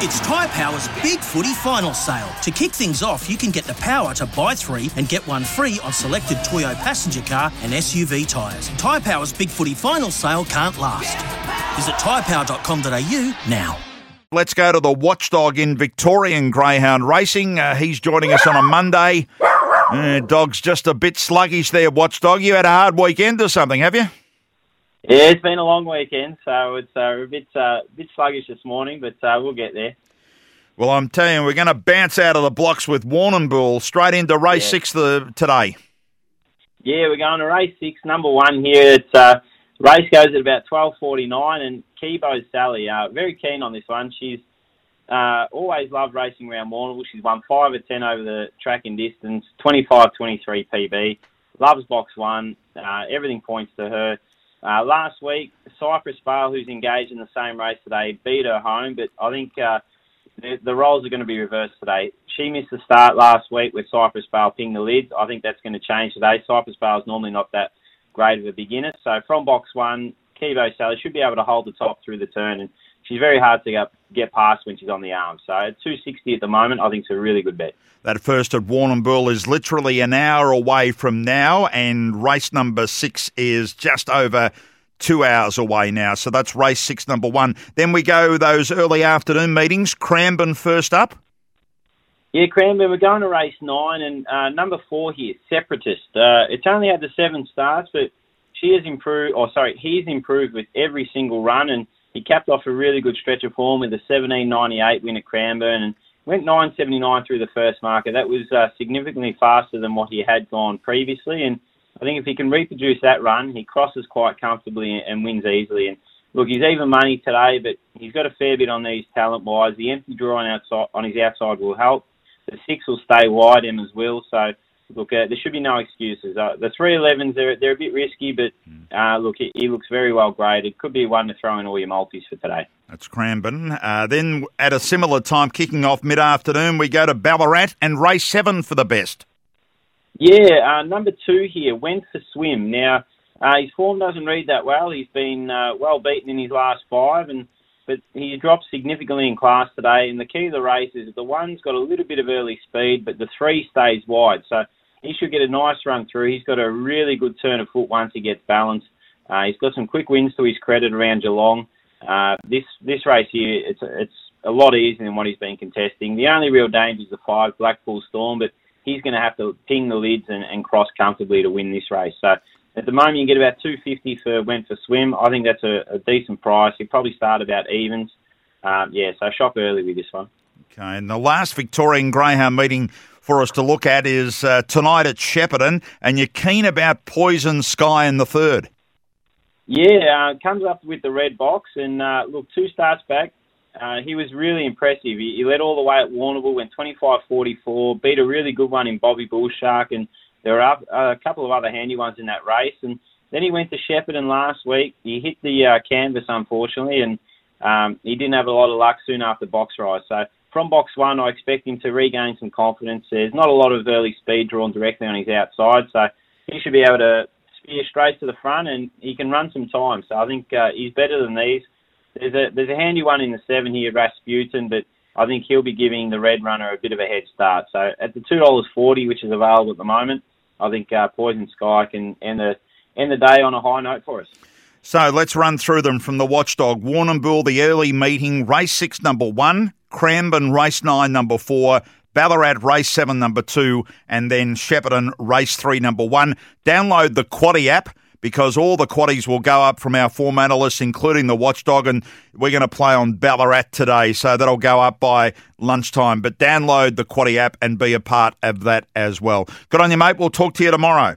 It's Tyre Power's Big Footy Final Sale. To kick things off, you can get the power to buy three and get one free on selected Toyo passenger car and SUV tyres. Tyre Power's Big Footy Final Sale can't last. Visit tyrepower.com.au now. Let's go to the Watchdog in Victorian Greyhound Racing. He's joining us on a Monday. Dog's just a bit sluggish there, Watchdog. You had a hard weekend or something, have you? Yeah, it's been a long weekend, so it's a bit sluggish this morning, but we'll get there. Well, I'm telling you, we're going to bounce out of the blocks with Warrnambool straight into race six today. Yeah, we're going to race six, number one here. It's race goes at about 12:49, and Kibo Sally, very keen on this one. She's always loved racing around Warrnambool. She's won 5 of 10 over the track and distance, 25.23 PB. Loves box one. Everything points to her. Last week, Cypress Bale, who's engaged in the same race today, beat her home, but I think the roles are going to be reversed today. She missed the start last week with Cypress Bale pinged the lid. I think that's going to change today. Cypress Bale's normally not that great of a beginner. So from box one, Kibo Sally should be able to hold the top through the turn, and she's very hard to get past when she's on the arm. So at 260 at the moment, I think it's a really good bet. That first at Warrnambool is literally an hour away from now, and race number six is just over 2 hours away now. So that's race six, number one. Then we go those early afternoon meetings. Cranbourne first up. Yeah, Cranbourne, we're going to race nine, and number four here, Separatist. It's only had the 7 starts, but he's improved with every single run, and he capped off a really good stretch of form with a 17.98 win at Cranbourne and went 9.79 through the first marker. That was significantly faster than what he had gone previously, and I think if he can reproduce that run, he crosses quite comfortably and wins easily. And look, he's even money today, but he's got a fair bit on these talent-wise. The empty draw on his outside will help. The 6 will stay wide, Emma's will, so... Look, there should be no excuses. The 311s, they're a bit risky, but look, he looks very well graded. Could be one to throw in all your multis for today. That's Cranbourne. Then at a similar time, kicking off mid-afternoon, we go to Ballarat and race 7 for the best. Yeah, number 2 here, Went for Swim. Now, his form doesn't read that well. He's been well beaten in his last 5, but he dropped significantly in class today. And the key to the race is the 1's got a little bit of early speed, but the 3 stays wide. So he should get a nice run through. He's got a really good turn of foot once he gets balanced. He's got some quick wins to his credit around Geelong. This race here, it's a lot easier than what he's been contesting. The only real danger is the 5, Blackpool Storm, but he's going to have to ping the lids and cross comfortably to win this race. So at the moment, you can get about $2.50 for Went for Swim. I think that's a decent price. He'll probably start about evens. So shop early with this one. Okay, and the last Victorian Greyhound meeting for us to look at is tonight at Shepparton, and you're keen about Poison Sky in the third. Yeah, comes up with the red box, and look, 2 starts back. He was really impressive. He led all the way at Warrnambool, went 25.44, beat a really good one in Bobby Bullshark, and there are a couple of other handy ones in that race. And then he went to Shepparton last week. He hit the canvas, unfortunately, and he didn't have a lot of luck soon after box rise. So from box one, I expect him to regain some confidence. There's not a lot of early speed drawn directly on his outside, so he should be able to spear straight to the front, and he can run some time. So I think he's better than these. There's a handy one in the 7 here, Rasputin, but I think he'll be giving the red runner a bit of a head start. So at the $2.40, which is available at the moment, I think Poison Sky can end the day on a high note for us. So let's run through them from the Watchdog. Warrnambool, the early meeting, race 6, number 1, Cranbourne, race 9, number 4, Ballarat, race 7, number 2, and then Shepparton, race 3, number 1. Download the Quaddy app, because all the Quaddies will go up from our form analysts, including the Watchdog, and we're going to play on Ballarat today, so that'll go up by lunchtime. But download the Quaddy app and be a part of that as well. Good on you, mate. We'll talk to you tomorrow.